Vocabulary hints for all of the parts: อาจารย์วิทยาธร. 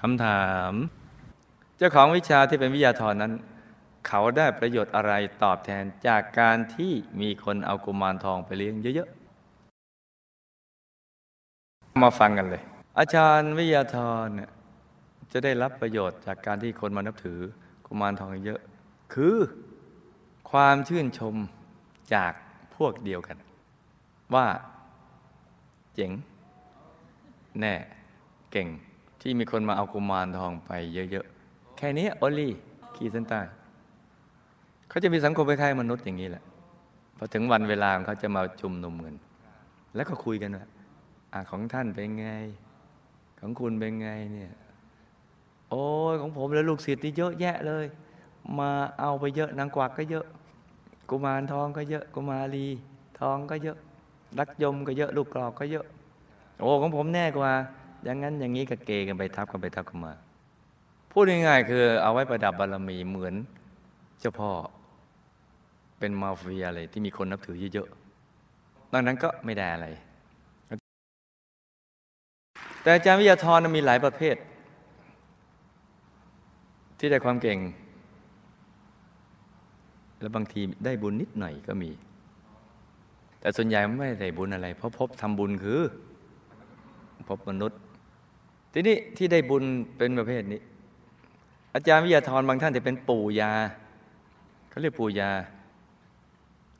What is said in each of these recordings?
คำถามเจ้าของวิชาที่เป็นวิทยาธรนั้นเขาได้ประโยชน์อะไรตอบแทนจากการที่มีคนเอากุมารทองไปเลี้ยงเยอะๆมาฟังกันเลยอาจารย์วิทยาธรเนี่ยจะได้รับประโยชน์จากการที่คนมานับถือกุมารทองเยอะคือความชื่นชมจากพวกเดียวกันว่าเจ๋งแน่เก่งที่มีคนมาเอากุมารทองไปเยอะๆแค่นี้โอลี่ขีดเส้นใต้เขาจะมีสังคมคล้ายๆมนุษย์อย่างนี้แหละพอถึงวันเวลาของเขาจะมาชุมนุมกันแล้วก็คุยกันว่าของท่านเป็นไงของคุณเป็นไงเนี่ยโอ้ยของผมแล้วลูกศิษย์นี่เยอะแยะเลยมาเอาไปเยอะนางกวักก็เยอะกุมารทองก็เยอะกุมารีทองก็เยอะรักยมก็เยอะลูกกรอกก็เยอะโอ้ของผมแน่กว่าอย่างนั้นอย่างนี้ก็เกกันไปทับกันไปทับกันมาพูดง่ายๆคือเอาไว้ประดับบารมีเหมือนเจ้าพ่อเป็นมาเฟียอะไรที่มีคนนับถือเยอะๆดังนั้นก็ไม่ได้อะไรแต่อาจารย์วิทยาธรมีหลายประเภทที่ได้ความเก่งแล้วบางทีได้บุญนิดหน่อยก็มีแต่ส่วนใหญ่ไม่ได้บุญอะไรเพราะพบทำบุญคือพบมนุษย์ทีนี้ที่ได้บุญเป็นประเภทนี้อาจารย์วิทยาธรบางท่านจะเป็นปู่ยาเขาเรียกปู่ยา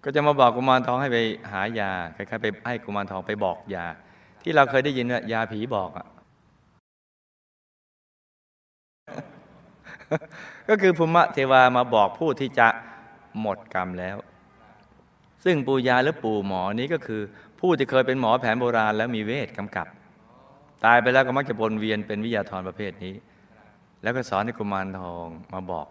ก็จะมาบอกกุมารทองให้ไปหายาคล้ายๆไปให้กุมารทองไปบอกยาที่เราเคยได้ยินว่ายาผีบอกอ่ะ ก็คือภูมิเทวามาบอกผู้ที่จะหมดกรรมแล้วซึ่งปู่ยาหรือปู่หมอนี้ก็คือผู้ที่เคยเป็นหมอแผนโบราณแล้วมีเวทกำกับตายไปแล้วก็มักจะวนเวียนเป็นวิทยาธรประเภทนี้แล้วก็สอนให้กุมารทองมาบอก